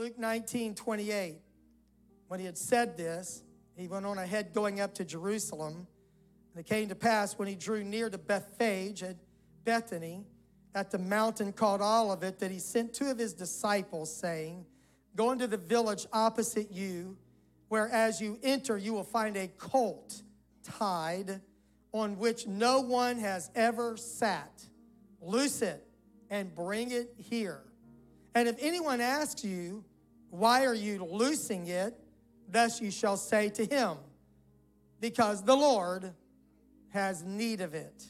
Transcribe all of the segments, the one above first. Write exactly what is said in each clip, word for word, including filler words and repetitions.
Luke nineteen twenty-eight. When he had said this, he went on ahead going up to Jerusalem. And it came to pass when he drew near to Bethphage at Bethany, at the mountain called Olivet, that he sent two of his disciples, saying, "Go into the village opposite you, where as you enter you will find a colt tied, on which no one has ever sat. Loose it and bring it here. And if anyone asks you, 'Why are you loosing it?' thus you shall say to him, 'Because the Lord has need of it.'"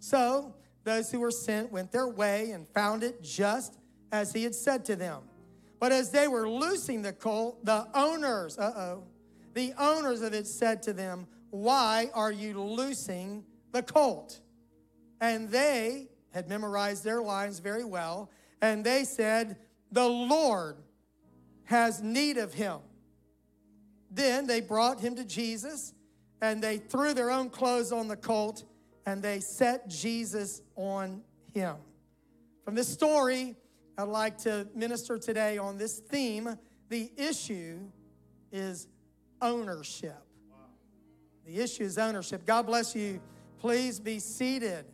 So those who were sent went their way and found it just as he had said to them. But as they were loosing the colt, the owners, uh-oh, the owners of it said to them, "Why are you loosing the colt?" And they had memorized their lines very well, and they said, "The Lord has need of him." Then they brought him to Jesus, and they threw their own clothes on the colt, and they set Jesus on him. From this story, I'd like to minister today on this theme. The issue is ownership. Wow. The issue is ownership. God bless you. Please be seated.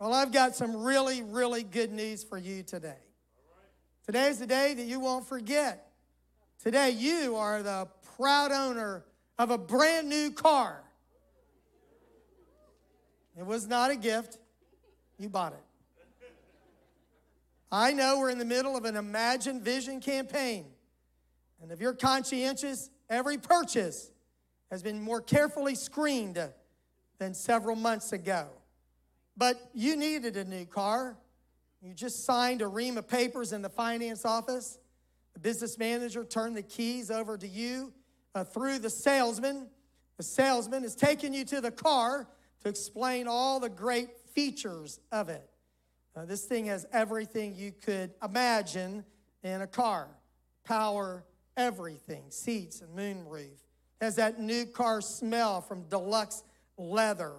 Well, I've got some really, really good news for you today. Right. Today is the day that you won't forget. Today you are the proud owner of a brand new car. It was not a gift. You bought it. I know we're in the middle of an Imagine Vision campaign. And if you're conscientious, every purchase has been more carefully screened than several months ago. But you needed a new car. You just signed a ream of papers in the finance office. The business manager turned the keys over to you uh, through the salesman. The salesman has taken you to the car to explain all the great features of it. Uh, this thing has everything you could imagine in a car. Power, everything, seats and moonroof. Has that new car smell from deluxe leather,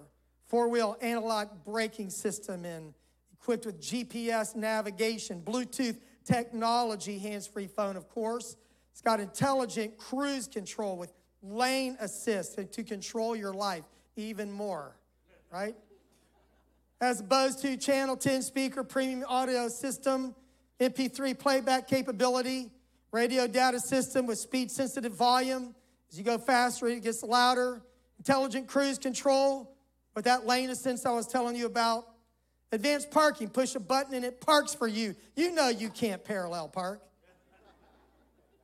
four-wheel analog braking system, and equipped with G P S navigation, Bluetooth technology, hands-free phone, of course. It's got intelligent cruise control with lane assist to control your life even more, right? Has Bose two-channel, ten-speaker, premium audio system, M P three playback capability, radio data system with speed-sensitive volume. As you go faster, it gets louder. Intelligent cruise control with that lane assist I was telling you about. Advanced parking, push a button and it parks for you. You know you can't parallel park,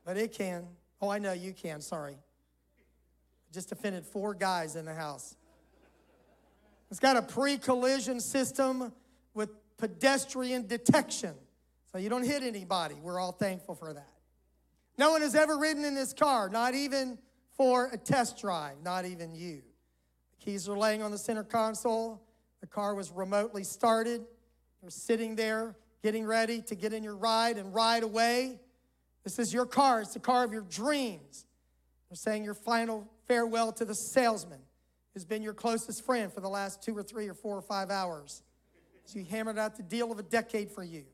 but it can. Oh, I know you can, sorry. Just offended four guys in the house. It's got a pre-collision system with pedestrian detection, so you don't hit anybody. We're all thankful for that. No one has ever ridden in this car, not even for a test drive, not even you. The keys are laying on the center console. The car was remotely started. You're sitting there getting ready to get in your ride and ride away. This is your car. It's the car of your dreams. You're saying your final farewell to the salesman who's been your closest friend for the last two or three or four or five hours. So you hammered out the deal of a decade for you.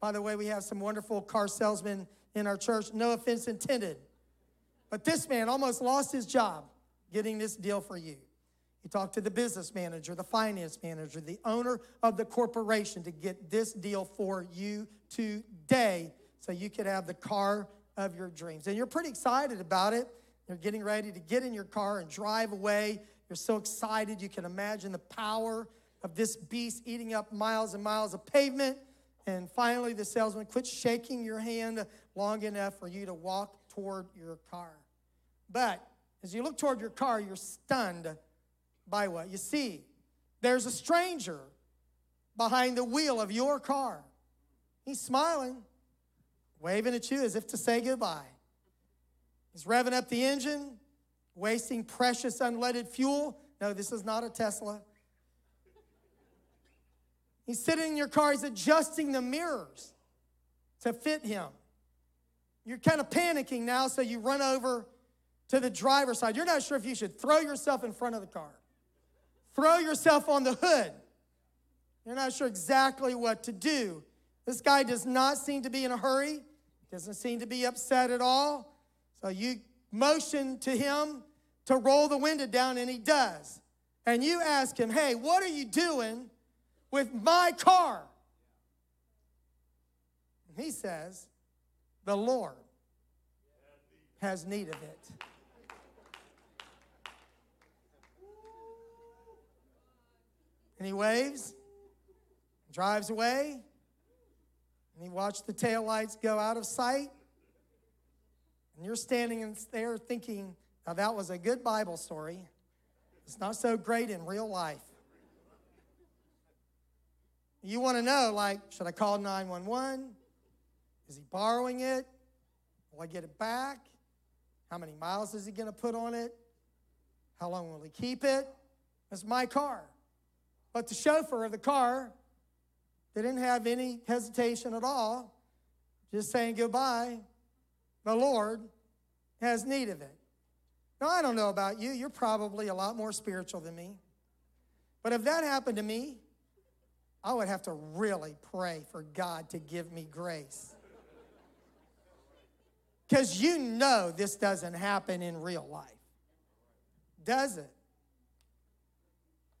By the way, we have some wonderful car salesmen in our church. No offense intended. But this man almost lost his job getting this deal for you. You talked to the business manager, the finance manager, the owner of the corporation to get this deal for you today so you could have the car of your dreams. And you're pretty excited about it. You're getting ready to get in your car and drive away. You're so excited. You can imagine the power of this beast eating up miles and miles of pavement. And finally, the salesman quits shaking your hand long enough for you to walk toward your car. But as you look toward your car, you're stunned by what you see. There's a stranger behind the wheel of your car. He's smiling, waving at you as if to say goodbye. He's revving up the engine, wasting precious unleaded fuel. No, this is not a Tesla. He's sitting in your car. He's adjusting the mirrors to fit him. You're kind of panicking now, so you run over to the driver's side. You're not sure if you should throw yourself in front of the car. Throw yourself on the hood. You're not sure exactly what to do. This guy does not seem to be in a hurry. Doesn't seem to be upset at all. So you motion to him to roll the window down, and he does. And you ask him, hey, what are you doing with my car? And he says, the Lord has need of it. And he waves, drives away, and he watched the taillights go out of sight. And you're standing there thinking, now that was a good Bible story. It's not so great in real life. You want to know, like, should I call nine one one? Is he borrowing it? Will I get it back? How many miles is he going to put on it? How long will he keep it? It's my car. But the chauffeur of the car didn't have any hesitation at all, just saying goodbye. The Lord has need of it. Now, I don't know about you. You're probably a lot more spiritual than me. But if that happened to me, I would have to really pray for God to give me grace. Because you know this doesn't happen in real life, does it?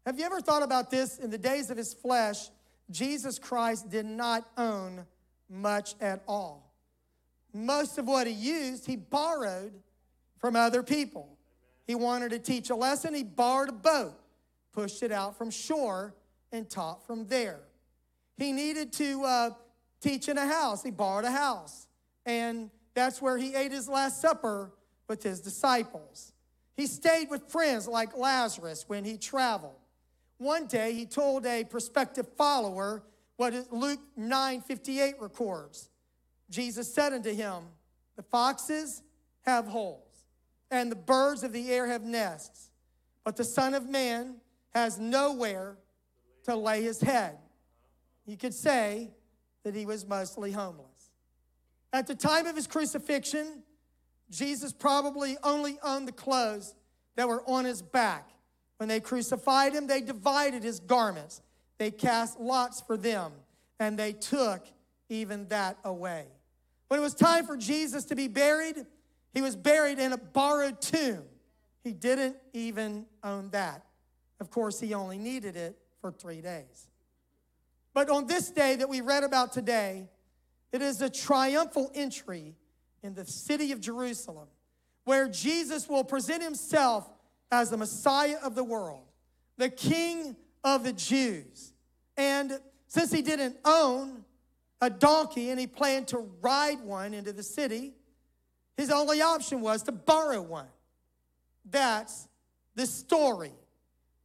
Have you ever thought about this? In the days of his flesh, Jesus Christ did not own much at all. Most of what he used, he borrowed from other people. He wanted to teach a lesson. He borrowed a boat, pushed it out from shore, and taught from there. He needed to uh, teach in a house. He borrowed a house. And that's where he ate his last supper with his disciples. He stayed with friends like Lazarus when he traveled. One day, he told a prospective follower what Luke nine fifty-eight records. Jesus said unto him, the foxes have holes, and the birds of the air have nests, but the Son of Man has nowhere to lay his head. You could say that he was mostly homeless. At the time of his crucifixion, Jesus probably only owned the clothes that were on his back. When they crucified him, they divided his garments. They cast lots for them, and they took even that away. When it was time for Jesus to be buried, he was buried in a borrowed tomb. He didn't even own that. Of course, he only needed it for three days. But on this day that we read about today, it is a triumphal entry in the city of Jerusalem, where Jesus will present himself as the Messiah of the world, the King of the Jews. And since he didn't own a donkey and he planned to ride one into the city, his only option was to borrow one. That's the story.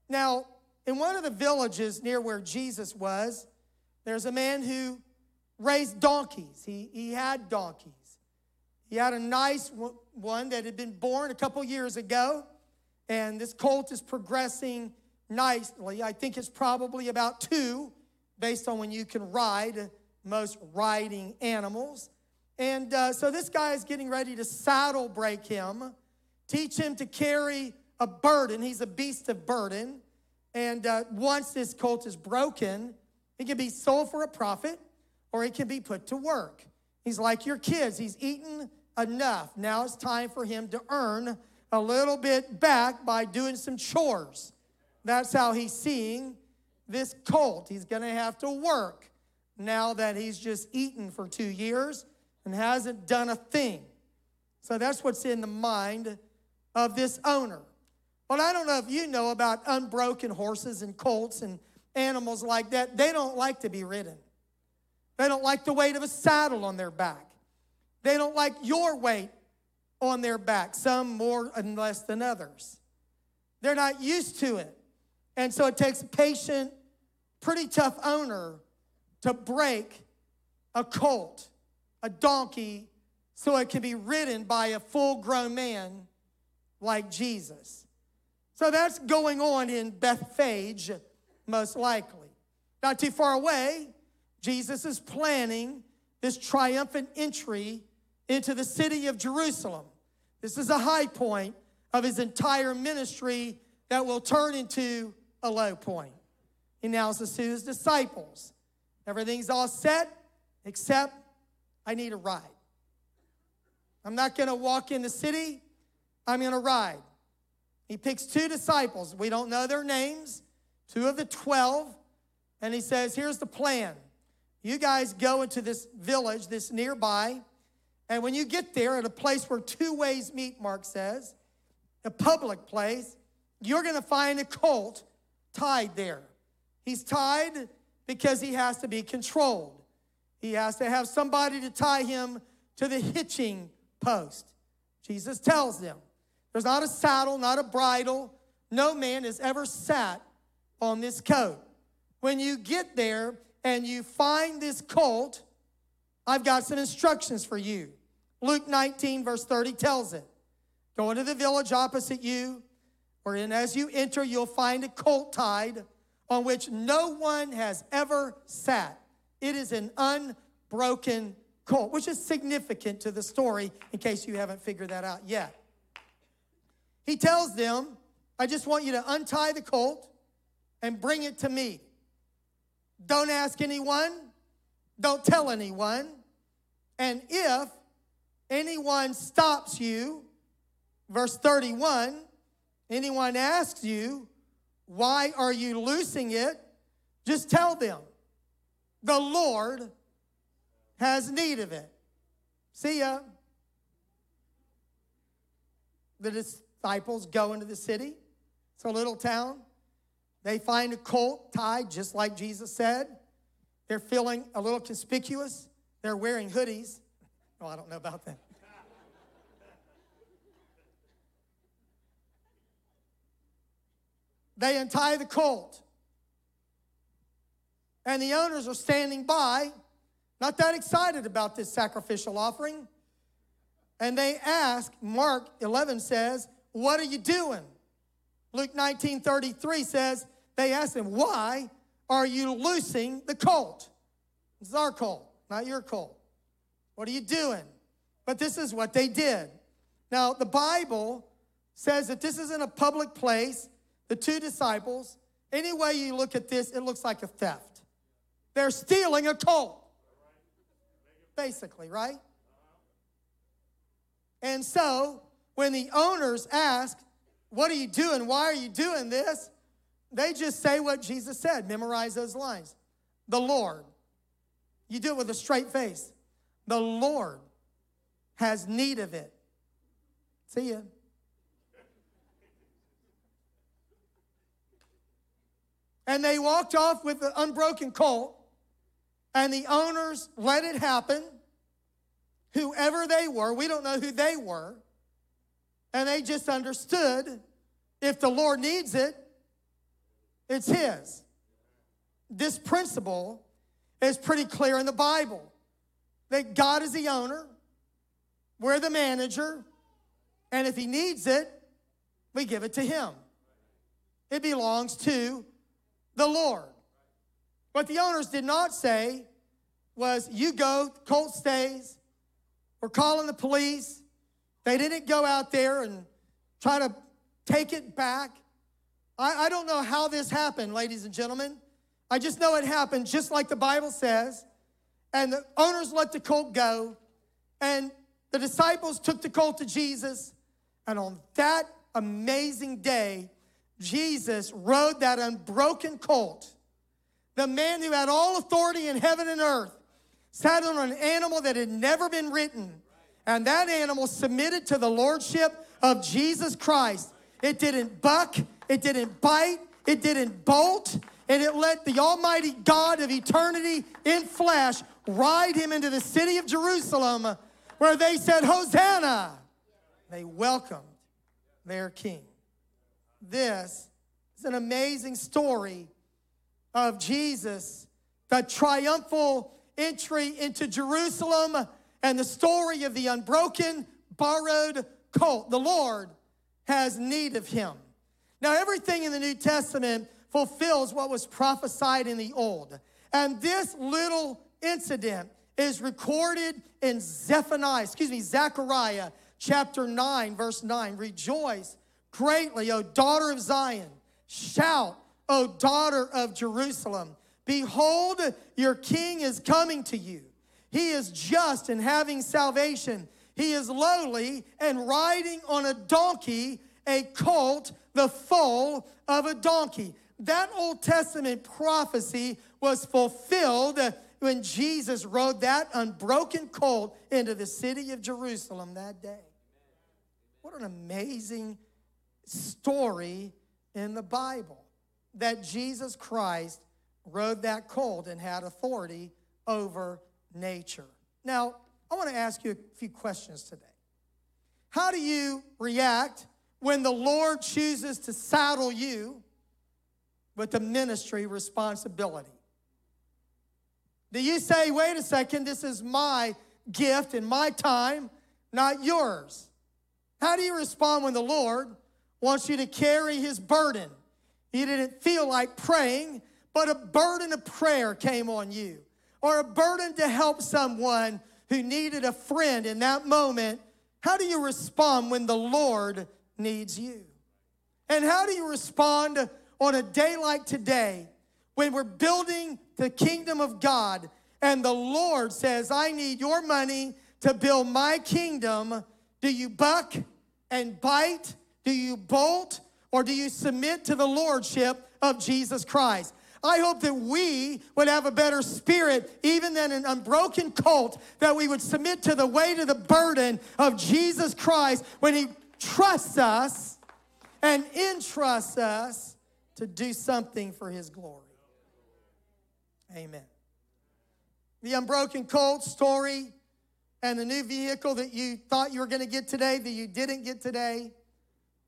Now, in one of the villages near where Jesus was, there's a man who raised donkeys. He, he had donkeys. He had a nice one that had been born a couple years ago, and this colt is progressing nicely. I think it's probably about two, based on when you can ride most riding animals. And uh, so this guy is getting ready to saddle break him, teach him to carry a burden. He's a beast of burden. And uh, once this colt is broken, it can be sold for a profit, or it can be put to work. He's like your kids. He's eaten enough. Now it's time for him to earn a little bit back by doing some chores. That's how he's seeing this colt. He's going to have to work now that he's just eaten for two years and hasn't done a thing. So that's what's in the mind of this owner. Well, I don't know if you know about unbroken horses and colts and animals like that. They don't like to be ridden. They don't like the weight of a saddle on their back. They don't like your weight on their back, some more and less than others. They're not used to it. And so it takes a patient, pretty tough owner to break a colt, a donkey, so it can be ridden by a full-grown man like Jesus. So that's going on in Bethphage, most likely. Not too far away, Jesus is planning this triumphant entry into the city of Jerusalem. This is a high point of his entire ministry that will turn into a low point. He announces to his disciples, everything's all set. except I need a ride. I'm not going to walk in the city. I'm going to ride. He picks two disciples. We don't know their names, two of the twelve. And he says, here's the plan. You guys go into this village, this nearby. And when you get there, at a place where two ways meet, Mark says, a public place, you're going to find a colt tied there. He's tied because he has to be controlled. He has to have somebody to tie him to the hitching post. Jesus tells them, there's not a saddle, not a bridle. No man has ever sat on this coat. When you get there and you find this colt, I've got some instructions for you. Luke nineteen, verse thirty tells it. Go into the village opposite you, wherein as you enter, you'll find a colt tied on which no one has ever sat. It is an unbroken colt, which is significant to the story in case you haven't figured that out yet. He tells them, I just want you to untie the colt and bring it to me. Don't ask anyone. Don't tell anyone. And if anyone stops you, verse thirty-one, anyone asks you, why are you loosing it? Just tell them, the Lord has need of it. See ya. The disciples go into the city. It's a little town. They find a colt tied, just like Jesus said. They're feeling a little conspicuous. They're wearing hoodies. Oh, I don't know about that. They untie the colt. And the owners are standing by, not that excited about this sacrificial offering. And they ask, Mark eleven says, what are you doing? Luke nineteen thirty-three says, they asked him, why are you loosing the colt? This is our colt, not your colt. What are you doing? But this is what they did. Now, the Bible says that this isn't a public place. The two disciples, any way you look at this, it looks like a theft. They're stealing a colt, basically, right? And so when the owners ask, what are you doing? Why are you doing this? They just say what Jesus said. Memorize those lines. The Lord. You do it with a straight face. The Lord has need of it. See ya. And they walked off with the unbroken colt, and the owners let it happen. Whoever they were, we don't know who they were. And they just understood, if the Lord needs it, it's his. This principle is pretty clear in the Bible, that God is the owner, we're the manager, and if he needs it, we give it to him. It belongs to the Lord. What the owners did not say was, you go, colt stays, we're calling the police. They didn't go out there and try to take it back. I, I don't know how this happened, ladies and gentlemen. I just know it happened just like the Bible says. And the owners let the colt go. And the disciples took the colt to Jesus. And on that amazing day, Jesus rode that unbroken colt. The man who had all authority in heaven and earth sat on an animal that had never been ridden. And that animal submitted to the lordship of Jesus Christ. It didn't buck, it didn't bite, it didn't bolt, and it let the almighty God of eternity in flesh ride him into the city of Jerusalem, where they said, Hosanna! They welcomed their king. This is an amazing story of Jesus, the triumphal entry into Jerusalem, and the story of the unbroken, borrowed colt. The Lord has need of him. Now, everything in the New Testament fulfills what was prophesied in the Old. And this little incident is recorded in Zephaniah, excuse me, Zechariah chapter nine, verse nine. Rejoice greatly, O daughter of Zion. Shout, O daughter of Jerusalem. Behold, your king is coming to you. He is just in having salvation. He is lowly and riding on a donkey, a colt, the foal of a donkey. That Old Testament prophecy was fulfilled when Jesus rode that unbroken colt into the city of Jerusalem that day. What an amazing story in the Bible that Jesus Christ rode that colt and had authority over nature. Now, I want to ask you a few questions today. How do you react when the Lord chooses to saddle you with the ministry responsibility? Do you say, wait a second, this is my gift and my time, not yours? How do you respond when the Lord wants you to carry his burden? You didn't feel like praying, but a burden of prayer came on you, or a burden to help someone who needed a friend in that moment. How do you respond when the Lord needs you? And how do you respond on a day like today when we're building the kingdom of God and the Lord says, I need your money to build my kingdom? Do you buck and bite? Do you bolt? Or do you submit to the lordship of Jesus Christ? I hope that we would have a better spirit even than an unbroken colt, that we would submit to the weight of the burden of Jesus Christ when he trusts us and entrusts us to do something for his glory. Amen. The unbroken colt story and the new vehicle that you thought you were going to get today that you didn't get today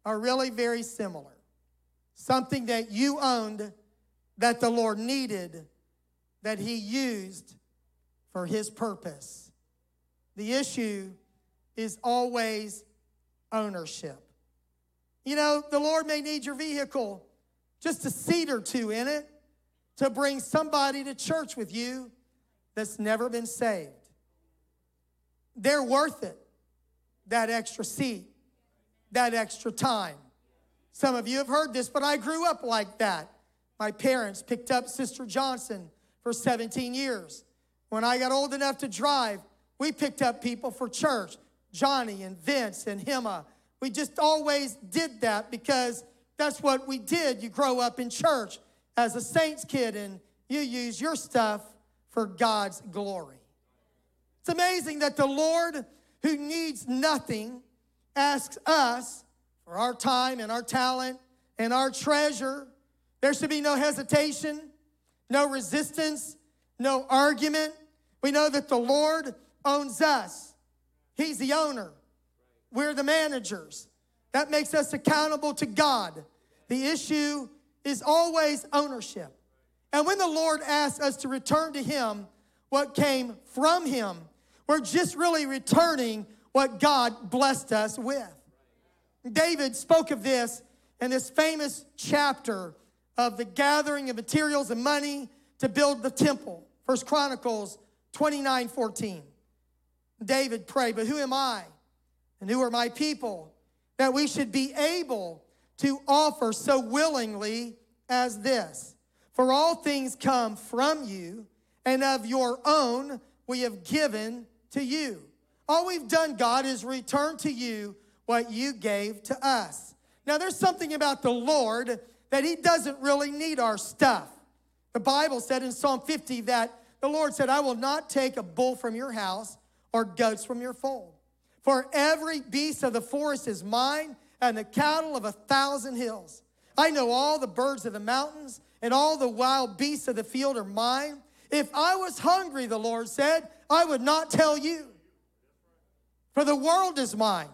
are really very similar. Something that you owned that the Lord needed, that he used for his purpose. The issue is always ownership. You know, the Lord may need your vehicle, just a seat or two in it, to bring somebody to church with you that's never been saved. They're worth it, that extra seat, that extra time. Some of you have heard this, but I grew up like that. My parents picked up Sister Johnson for seventeen years. When I got old enough to drive, we picked up people for church, Johnny and Vince and Hema. We just always did that because that's what we did. You grow up in church as a saint's kid, and you use your stuff for God's glory. It's amazing that the Lord, who needs nothing, asks us for our time and our talent and our treasure. There should be no hesitation, no resistance, no argument. We know that the Lord owns us. He's the owner. We're the managers. That makes us accountable to God. The issue is always ownership. And when the Lord asks us to return to him what came from him, we're just really returning what God blessed us with. David spoke of this in this famous chapter of the gathering of materials and money to build the temple. First Chronicles twenty-nine fourteen. David prayed, but who am I and who are my people that we should be able to offer so willingly as this? For all things come from you, and of your own we have given to you. All we've done, God, is return to you what you gave to us. Now, there's something about the Lord that he doesn't really need our stuff. The Bible said in Psalm fifty that the Lord said, I will not take a bull from your house or goats from your fold. For every beast of the forest is mine, and the cattle of a thousand hills. I know all the birds of the mountains, and all the wild beasts of the field are mine. If I was hungry, the Lord said, I would not tell you. For the world is mine,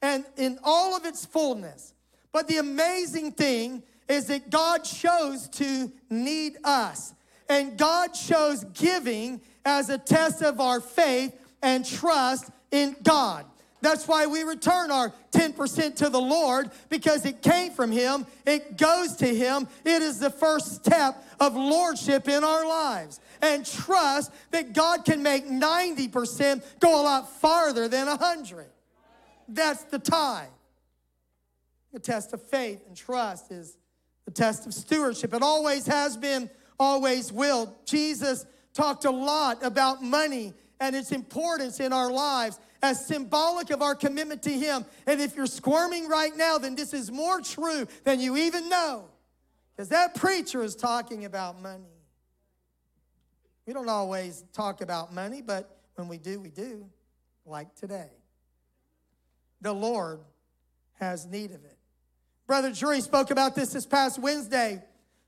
and in all of its fullness. But the amazing thing is that God chose to need us. And God chose giving as a test of our faith and trust in God. That's why we return our ten percent to the Lord, because it came from him, it goes to him. It is the first step of lordship in our lives. And trust that God can make ninety percent go a lot farther than one hundred. That's the tithe. The test of faith and trust is the test of stewardship. It always has been, always will. Jesus talked a lot about money and its importance in our lives as symbolic of our commitment to Him. And if you're squirming right now, then this is more true than you even know, because that preacher is talking about money. We don't always talk about money, but when we do, we do, like today. The Lord has need of it. Brother Drury spoke about this this past Wednesday,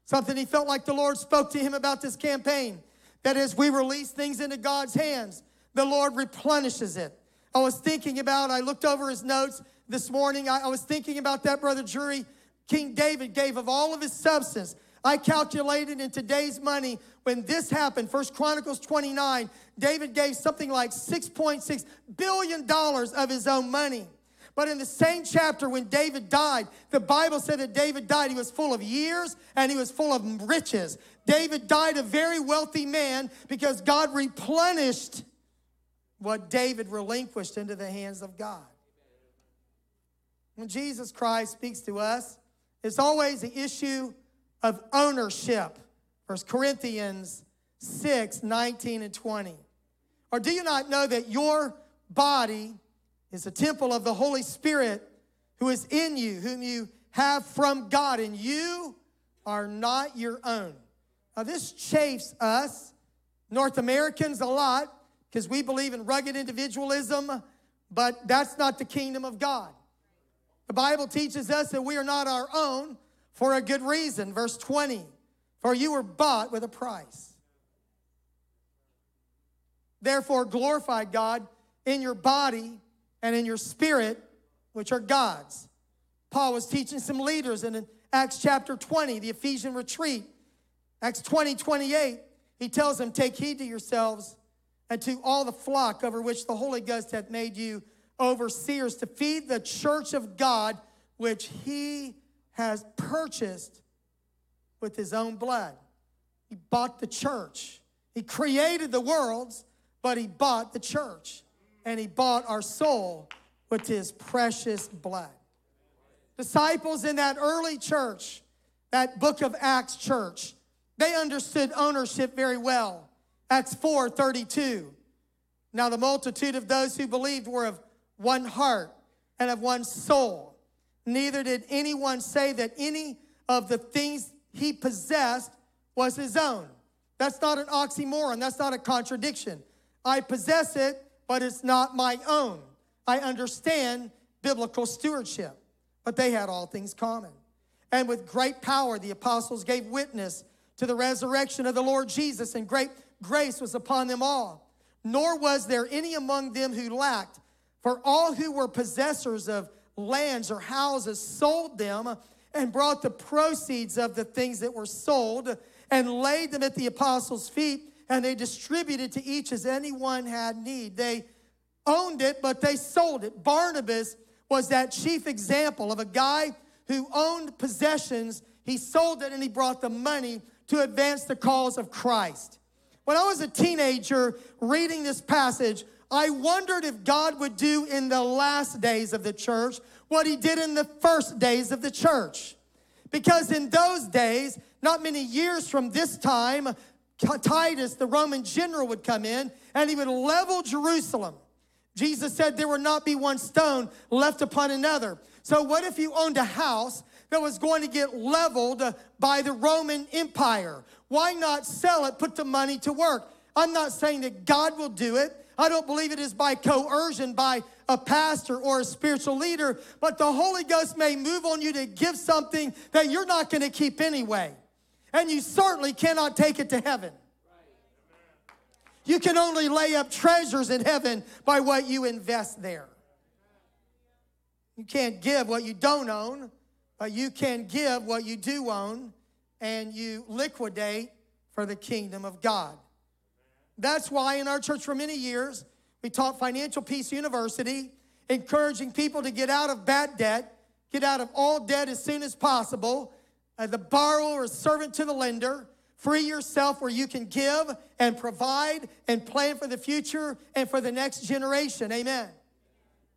something he felt like the Lord spoke to him about this campaign, that as we release things into God's hands, the Lord replenishes it. I was thinking about, I looked over his notes this morning, I, I was thinking about that, Brother Drury. King David gave of all of his substance. I calculated in today's money, when this happened, First Chronicles twenty-nine, David gave something like six point six billion dollars of his own money. But in the same chapter, when David died, the Bible said that David died. He was full of years and he was full of riches. David died a very wealthy man because God replenished what David relinquished into the hands of God. When Jesus Christ speaks to us, it's always the issue of ownership. First Corinthians six, nineteen and twenty. Or do you not know that your body is a temple of the Holy Spirit who is in you, whom you have from God, and you are not your own? Now, this chafes us, North Americans, a lot, because we believe in rugged individualism, but that's not the kingdom of God. The Bible teaches us that we are not our own for a good reason. Verse twenty, for you were bought with a price. Therefore, glorify God in your body and in your spirit, which are God's. Paul was teaching some leaders in Acts chapter twenty, the Ephesian retreat. Acts twenty, twenty-eight, he tells them, take heed to yourselves and to all the flock over which the Holy Ghost hath made you overseers to feed the church of God, which He has purchased with His own blood. He bought the church. He created the worlds, but He bought the church. And He bought our soul with His precious blood. Disciples in that early church, that book of Acts church, they understood ownership very well. Acts four thirty-two. Now the multitude of those who believed were of one heart and of one soul. Neither did anyone say that any of the things he possessed was his own. That's not an oxymoron. That's not a contradiction. I possess it, but it's not my own. I understand biblical stewardship. But they had all things common. And with great power, the apostles gave witness to the resurrection of the Lord Jesus, and great grace was upon them all. Nor was there any among them who lacked. For all who were possessors of lands or houses sold them and brought the proceeds of the things that were sold and laid them at the apostles' feet, and they distributed to each as anyone had need. They owned it, but they sold it. Barnabas was that chief example of a guy who owned possessions. He sold it and he brought the money to advance the cause of Christ. When I was a teenager reading this passage, I wondered if God would do in the last days of the church what He did in the first days of the church. Because in those days, not many years from this time, Titus, the Roman general, would come in and he would level Jerusalem. Jesus said there would not be one stone left upon another. So what if you owned a house that was going to get leveled by the Roman Empire? Why not sell it, put the money to work? I'm not saying that God will do it. I don't believe it is by coercion, by a pastor or a spiritual leader, but the Holy Ghost may move on you to give something that you're not going to keep anyway. And you certainly cannot take it to heaven. You can only lay up treasures in heaven by what you invest there. You can't give what you don't own, but you can give what you do own, and you liquidate for the kingdom of God. That's why in our church for many years, we taught Financial Peace University, encouraging people to get out of bad debt, get out of all debt as soon as possible. Uh, the borrower is servant to the lender. Free yourself where you can give and provide and plan for the future and for the next generation. Amen.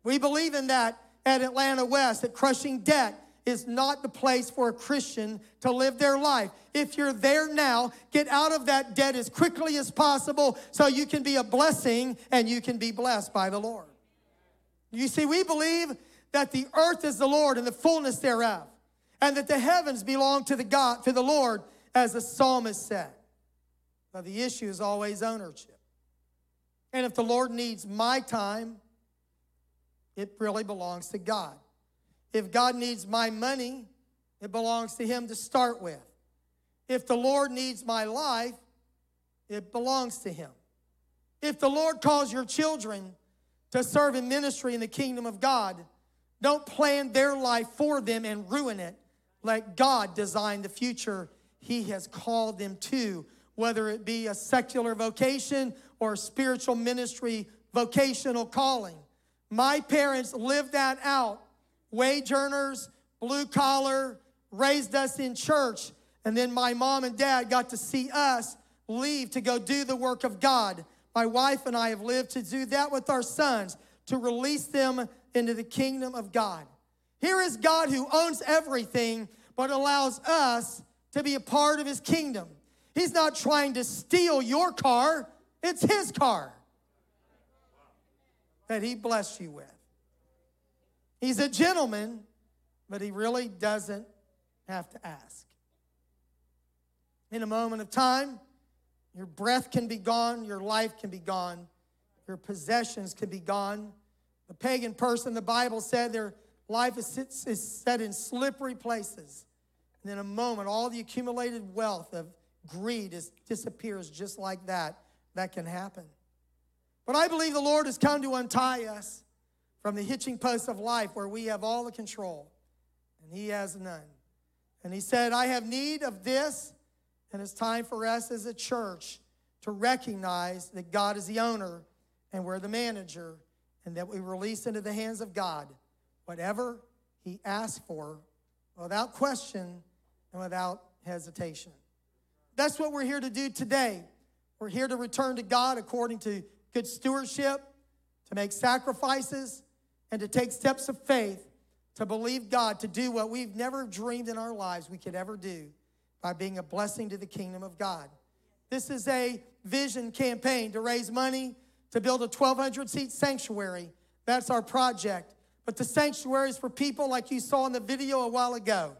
We believe in that at Atlanta West, that crushing debt is not the place for a Christian to live their life. If you're there now, get out of that debt as quickly as possible so you can be a blessing and you can be blessed by the Lord. You see, we believe that the earth is the Lord and the fullness thereof, and that the heavens belong to the God, to the Lord, as the psalmist said. Now, the issue is always ownership. And if the Lord needs my time, it really belongs to God. If God needs my money, it belongs to him to start with. If the Lord needs my life, it belongs to him. If the Lord calls your children to serve in ministry in the kingdom of God, don't plan their life for them and ruin it. Let God design the future he has called them to, whether it be a secular vocation or spiritual ministry, vocational calling. My parents lived that out. Wage earners, blue collar, raised us in church. And then my mom and dad got to see us leave to go do the work of God. My wife and I have lived to do that with our sons, to release them into the kingdom of God. Here is God who owns everything but allows us to be a part of his kingdom. He's not trying to steal your car. It's his car that he blessed you with. He's a gentleman, but he really doesn't have to ask. In a moment of time, your breath can be gone, your life can be gone, your possessions can be gone. The pagan person, the Bible said, their life is, is set in slippery places. And in a moment, all the accumulated wealth of greed is, disappears just like that. That can happen. But I believe the Lord has come to untie us from the hitching post of life where we have all the control and he has none. And he said, I have need of this, and it's time for us as a church to recognize that God is the owner and we're the manager, and that we release into the hands of God whatever he asks for without question and without hesitation. That's what we're here to do today. We're here to return to God according to good stewardship, to make sacrifices, and to take steps of faith to believe God to do what we've never dreamed in our lives we could ever do by being a blessing to the kingdom of God. This is a vision campaign to raise money to build a twelve hundred seat sanctuary. That's our project. But the sanctuary is for people like you saw in the video a while ago.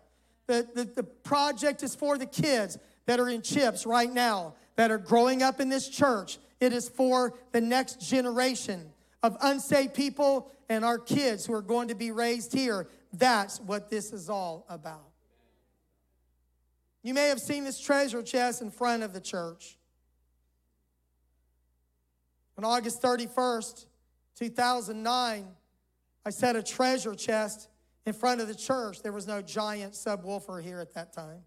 The, the, the project is for the kids that are in CHIPS right now, that are growing up in this church. It is for the next generation of unsaved people and our kids who are going to be raised here. That's what this is all about. You may have seen this treasure chest in front of the church. On August thirty-first, two thousand nine, I set a treasure chest in front of the church. There was no giant subwoofer here at that time.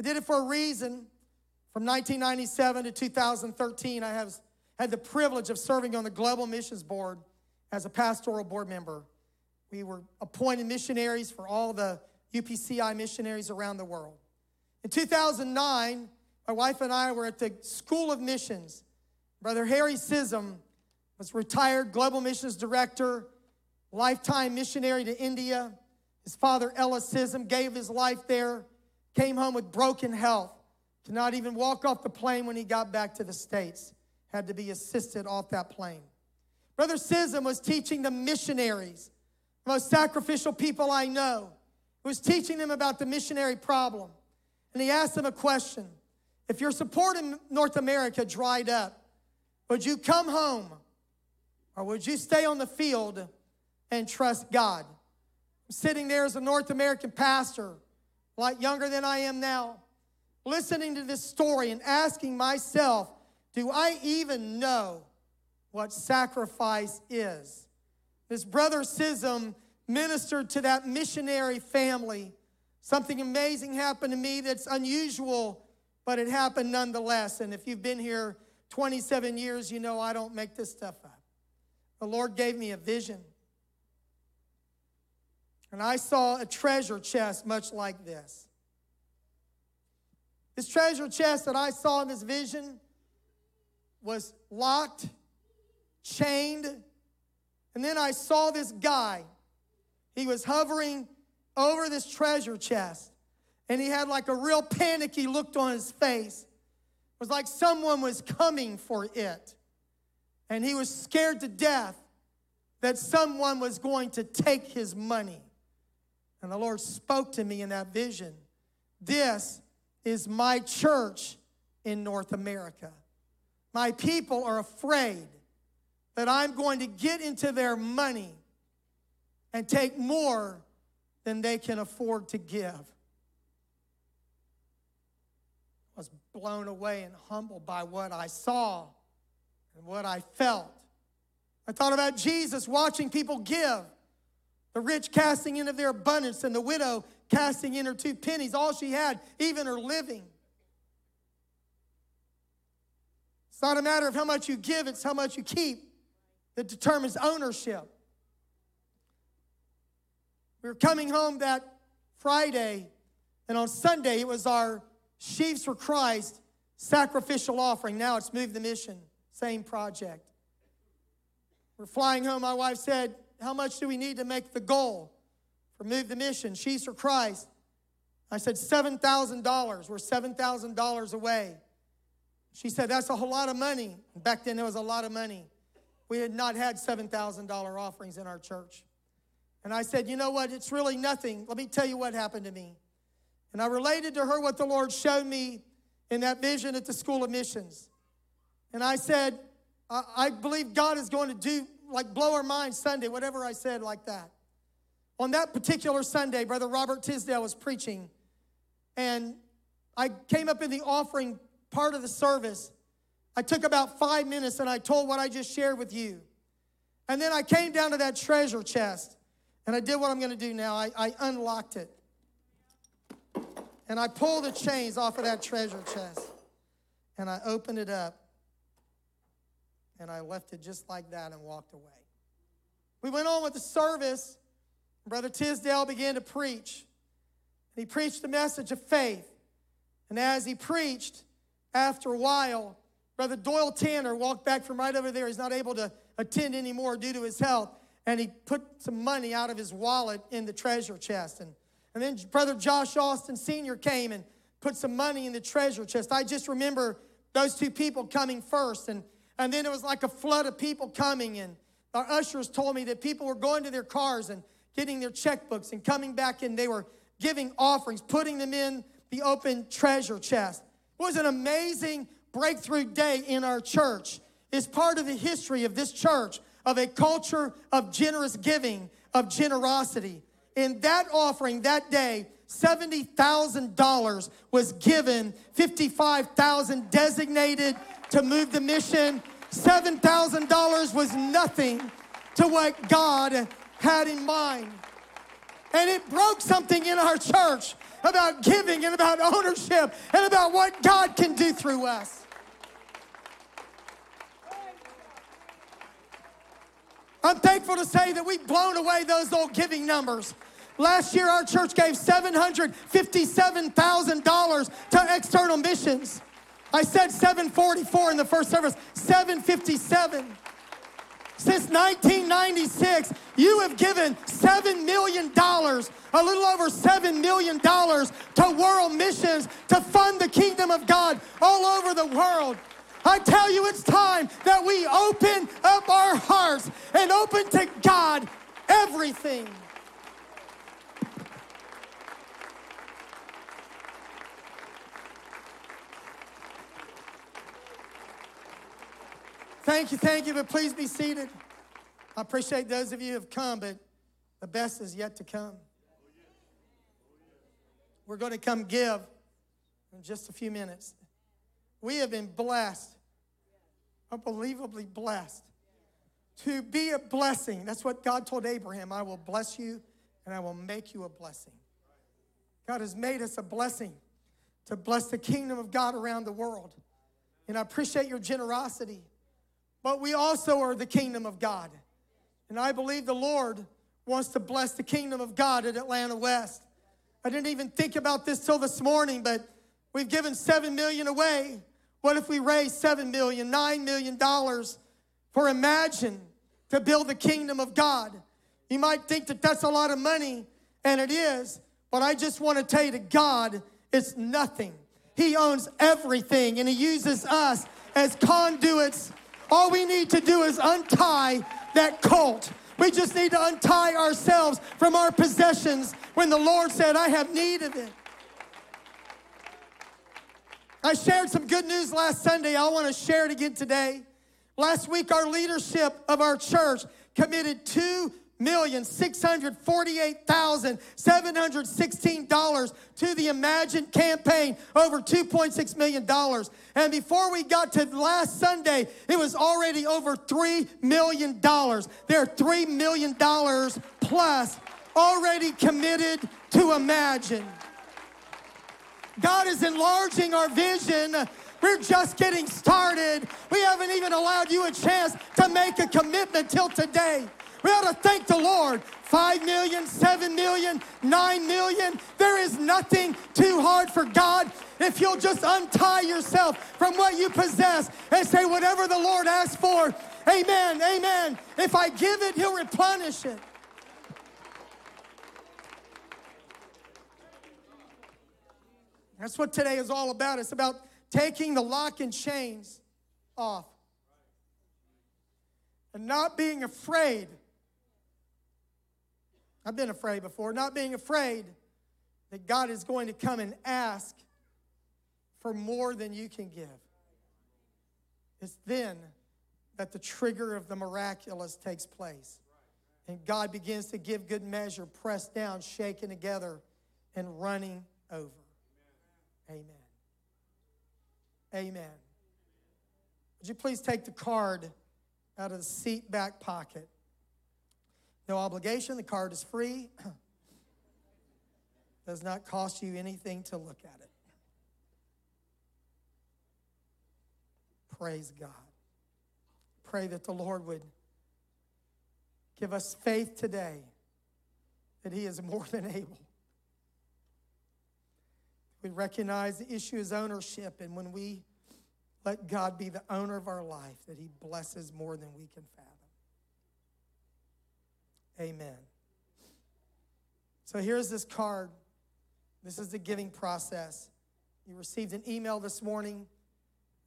I did it for a reason. From nineteen ninety-seven to two thousand thirteen, I have had the privilege of serving on the Global Missions Board as a pastoral board member. We were appointed missionaries for all the U P C I missionaries around the world. In two thousand nine, my wife and I were at the School of Missions. Brother Harry Scism was retired Global Missions Director, lifetime missionary to India. His father, Ellis Sizem, gave his life there, came home with broken health. Could not even walk off the plane when he got back to the States. Had to be assisted off that plane. Brother Sizem was teaching the missionaries, the most sacrificial people I know. He was teaching them about the missionary problem. And he asked them a question. If your support in North America dried up, would you come home or would you stay on the field and trust God? I'm sitting there as a North American pastor, a lot younger than I am now, listening to this story and asking myself, do I even know what sacrifice is? This Brother Sizem ministered to that missionary family. Something amazing happened to me that's unusual, but it happened nonetheless. And if you've been here twenty-seven years, you know I don't make this stuff up. The Lord gave me a vision. And I saw a treasure chest much like this. This treasure chest that I saw in this vision was locked, chained, And then I saw this guy. He was hovering over this treasure chest, and he had like a real panicky look on his face. It was like someone was coming for it, and he was scared to death that someone was going to take his money. And the Lord spoke to me in that vision. This is my church in North America. My people are afraid that I'm going to get into their money and take more than they can afford to give. I was blown away and humbled by what I saw and what I felt. I thought about Jesus watching people give, the rich casting into their abundance and the widow casting in her two pennies, all she had, even her living. It's not a matter of how much you give, it's how much you keep that determines ownership. We were coming home that Friday, and on Sunday it was our Sheaves for Christ sacrificial offering. Now it's Move the Mission, same project. We're flying home. My wife said, how much do we need to make the goal for Move the Mission, Sheaves for Christ? I said, seven thousand dollars. We're seven thousand dollars away. She said, that's a whole lot of money. Back then, it was a lot of money. We had not had seven thousand dollars offerings in our church. And I said, you know what? It's really nothing. Let me tell you what happened to me. And I related to her what the Lord showed me in that vision at the School of Missions. And I said, I, I believe God is going to do, like, blow our mind Sunday, whatever I said like that. On that particular Sunday, Brother Robert Tisdale was preaching. And I came up in the offering part of the service. I took about five minutes, and I told what I just shared with you. And then I came down to that treasure chest. And I did what I'm going to do now. I, I unlocked it. And I pulled the chains off of that treasure chest. And I opened it up. And I left it just like that and walked away. We went on with the service. Brother Tisdale began to preach. And he preached the message of faith. And as he preached, after a while, Brother Doyle Tanner walked back from right over there. He's not able to attend anymore due to his health. And he put some money out of his wallet in the treasure chest. And, and then Brother Josh Austin Senior came and put some money in the treasure chest. I just remember those two people coming first. And, and then it was like a flood of people coming. And our ushers told me that people were going to their cars and getting their checkbooks and coming back in. They were giving offerings, putting them in the open treasure chest. It was an amazing breakthrough day in our church. It's part of the history of this church, of a culture of generous giving, of generosity. In that offering that day, seventy thousand dollars was given, fifty-five thousand dollars designated to Move the Mission. seven thousand dollars was nothing to what God had in mind. And it broke something in our church about giving and about ownership and about what God can do through us. I'm thankful to say that we've blown away those old giving numbers. Last year, our church gave seven hundred fifty-seven thousand dollars to external missions. I said seven forty-four in the first service, seven fifty-seven. Since nineteen ninety-six, you have given seven million dollars, a little over seven million dollars to world missions to fund the kingdom of God all over the world. I tell you, it's time that we open up our hearts and open to God everything. Thank you, thank you, but please be seated. I appreciate those of you who have come, but the best is yet to come. We're going to come give in just a few minutes. We have been blessed, unbelievably blessed, to be a blessing. That's what God told Abraham. I will bless you, and I will make you a blessing. God has made us a blessing to bless the kingdom of God around the world. And I appreciate your generosity. But we also are the kingdom of God. And I believe the Lord wants to bless the kingdom of God at Atlanta West. I didn't even think about this till this morning, but we've given seven million dollars away. What if we raise seven million dollars, nine million dollars for Imagine to build the kingdom of God. You might think that that's a lot of money, and it is, but I just want to tell you that God is nothing. He owns everything, and He uses us as conduits. All we need to do is untie that colt. We just need to untie ourselves from our possessions when the Lord said, I have need of it. I shared some good news last Sunday. I want to share it again today. Last week, our leadership of our church committed two million six hundred forty-eight thousand seven hundred sixteen dollars to the Imagine campaign, over two point six million dollars. And before we got to last Sunday, it was already over three million dollars. There are three million dollars plus already committed to Imagine. God is enlarging our vision. We're just getting started. We haven't even allowed you a chance to make a commitment till today. We ought to thank the Lord. Five million, seven million, nine million. There is nothing too hard for God. If you'll just untie yourself from what you possess and say whatever the Lord asks for, amen, amen. If I give it, He'll replenish it. That's what today is all about. It's about taking the lock and chains off and not being afraid. I've been afraid before. Not being afraid that God is going to come and ask for more than you can give. It's then that the trigger of the miraculous takes place. And God begins to give good measure, pressed down, shaken together, and running over. Amen. Amen. Would you please take the card out of the seat back pocket? No obligation. The card is free. Does not cost you anything to look at it. Praise God. Pray that the Lord would give us faith today that He is more than able. We recognize the issue is ownership, and when we let God be the owner of our life, that He blesses more than we can fathom. Amen. So here's this card. This is the giving process. You received an email this morning.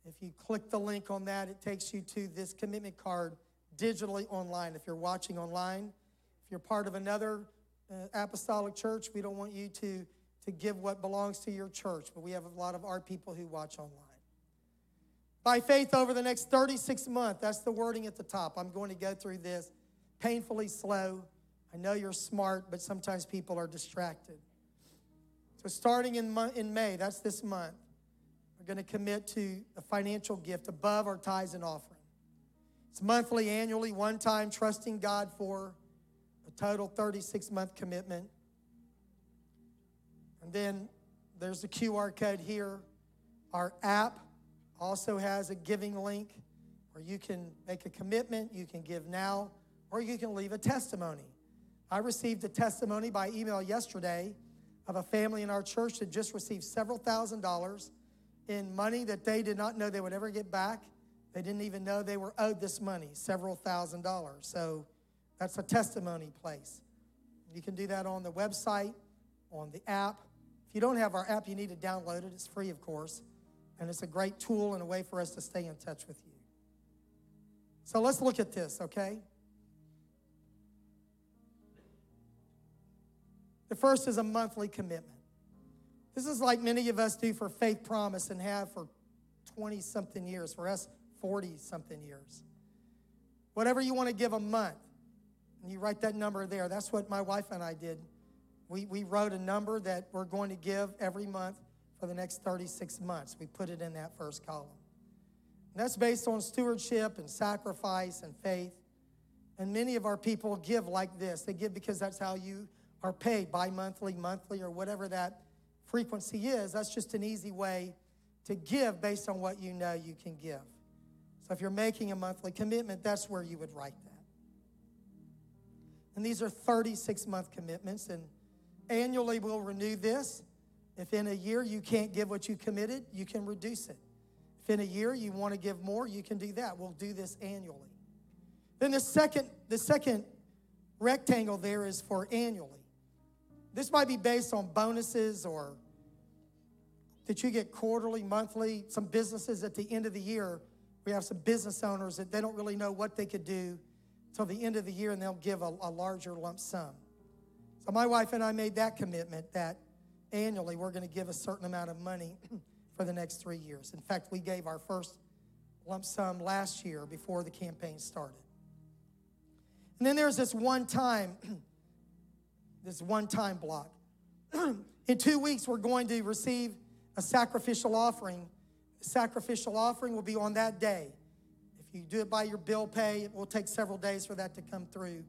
If you click the link on that, it takes you to this commitment card digitally online. If you're watching online, if you're part of another uh, apostolic church, we don't want you to, to give what belongs to your church, but we have a lot of our people who watch online. By faith over the next thirty-six months, that's the wording at the top. I'm going to go through this painfully slow. I know you're smart, but sometimes people are distracted. So starting in in May, that's this month, we're going to commit to a financial gift above our tithes and offering. It's monthly, annually, one time, trusting God for a total thirty-six month commitment. And then there's the Q R code here. Our app also has a giving link where you can make a commitment, you can give now, or you can leave a testimony. I received a testimony by email yesterday of a family in our church that just received several thousand dollars in money that they did not know they would ever get back. They didn't even know they were owed this money, several thousand dollars. So that's a testimony place. You can do that on the website, on the app. If you don't have our app, you need to download it. It's free, of course. And it's a great tool and a way for us to stay in touch with you. So let's look at this, okay? The first is a monthly commitment. This is like many of us do for Faith Promise and have for twenty-something years. For us, forty-something years. Whatever you want to give a month, and you write that number there. That's what my wife and I did. We, we wrote a number that we're going to give every month for the next thirty-six months. We put it in that first column. And that's based on stewardship and sacrifice and faith. And many of our people give like this. They give because that's how you are paid, bi-monthly, monthly, or whatever that frequency is. That's just an easy way to give based on what you know you can give. So if you're making a monthly commitment, that's where you would write that. And these are thirty-six month commitments, and annually we'll renew this. If in a year you can't give what you committed, you can reduce it. If in a year you want to give more, you can do that. We'll do this annually. Then the second, the second rectangle there is for annually. This might be based on bonuses or that you get quarterly, monthly. Some businesses at the end of the year, we have some business owners that they don't really know what they could do till the end of the year, and they'll give a, a larger lump sum. So my wife and I made that commitment that annually we're going to give a certain amount of money for the next three years. In fact, we gave our first lump sum last year before the campaign started. And then there's this one-time, this one-time block. In two weeks, we're going to receive a sacrificial offering. The sacrificial offering will be on that day. If you do it by your bill pay, it will take several days for that to come through.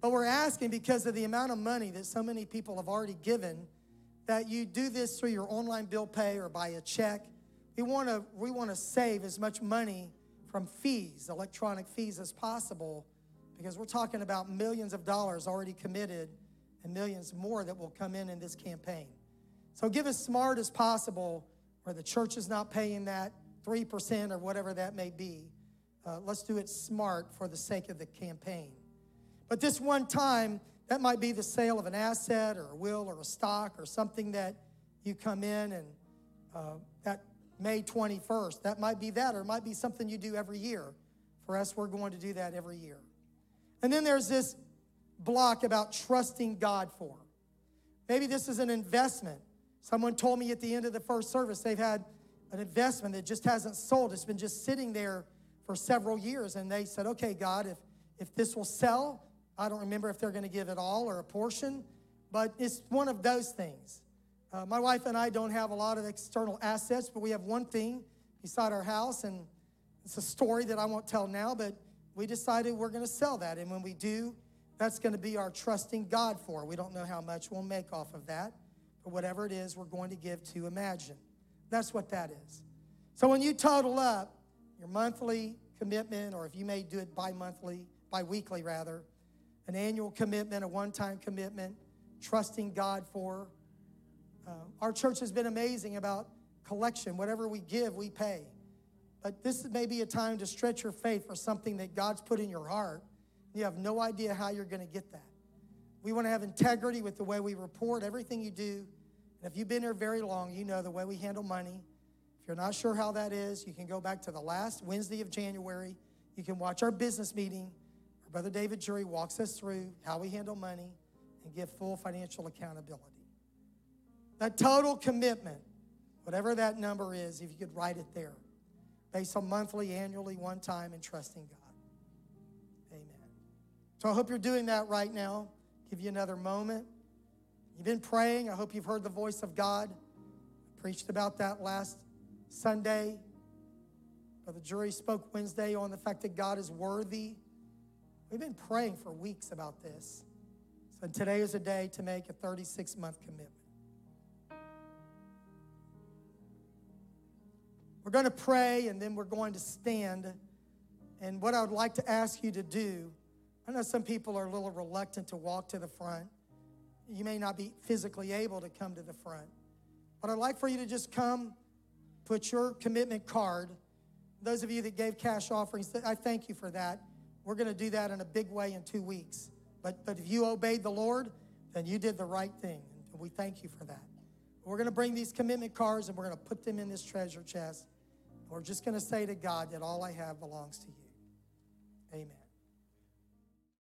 But we're asking, because of the amount of money that so many people have already given, that you do this through your online bill pay or by a check. We want to we want to save as much money from fees, electronic fees, as possible, because we're talking about millions of dollars already committed and millions more that will come in in this campaign. So give as smart as possible, where the church is not paying that three percent or whatever that may be. Uh, let's do it smart for the sake of the campaign. But this one time, that might be the sale of an asset or a will or a stock or something that you come in and uh, that May twenty-first. That might be that, or it might be something you do every year. For us, we're going to do that every year. And then there's this block about trusting God for. Maybe this is an investment. Someone told me at the end of the first service they've had an investment that just hasn't sold. It's been just sitting there for several years. And they said, okay, God, if, if this will sell, I don't remember if they're going to give it all or a portion, but it's one of those things. Uh, my wife and I don't have a lot of external assets, but we have one thing beside our house, and it's a story that I won't tell now, but we decided we're going to sell that, and when we do, that's going to be our trusting God for. We don't know how much we'll make off of that, but whatever it is, we're going to give to Imagine. That's what that is. So when you total up your monthly commitment, or if you may do it bi-monthly, bi-weekly rather, an annual commitment, a one-time commitment, trusting God for. Uh, our church has been amazing about collection. Whatever we give, we pay. But this may be a time to stretch your faith for something that God's put in your heart. You have no idea how you're going to get that. We want to have integrity with the way we report everything you do. And if you've been here very long, you know the way we handle money. If you're not sure how that is, you can go back to the last Wednesday of January. You can watch our business meeting. Brother David Jury walks us through how we handle money and give full financial accountability. That total commitment, whatever that number is, if you could write it there, based on monthly, annually, one time, and trusting God. Amen. So I hope you're doing that right now. Give you another moment. You've been praying. I hope you've heard the voice of God. I preached about that last Sunday. Brother Jury spoke Wednesday on the fact that God is worthy. We've been praying for weeks about this. So today is a day to make a thirty-six month commitment. We're going to pray, and then we're going to stand. And what I would like to ask you to do, I know some people are a little reluctant to walk to the front. You may not be physically able to come to the front. But I'd like for you to just come, put your commitment card. Those of you that gave cash offerings, I thank you for that. We're going to do that in a big way in two weeks. But but if you obeyed the Lord, then you did the right thing. And we thank you for that. We're going to bring these commitment cards, and we're going to put them in this treasure chest. We're just going to say to God that all I have belongs to you. Amen.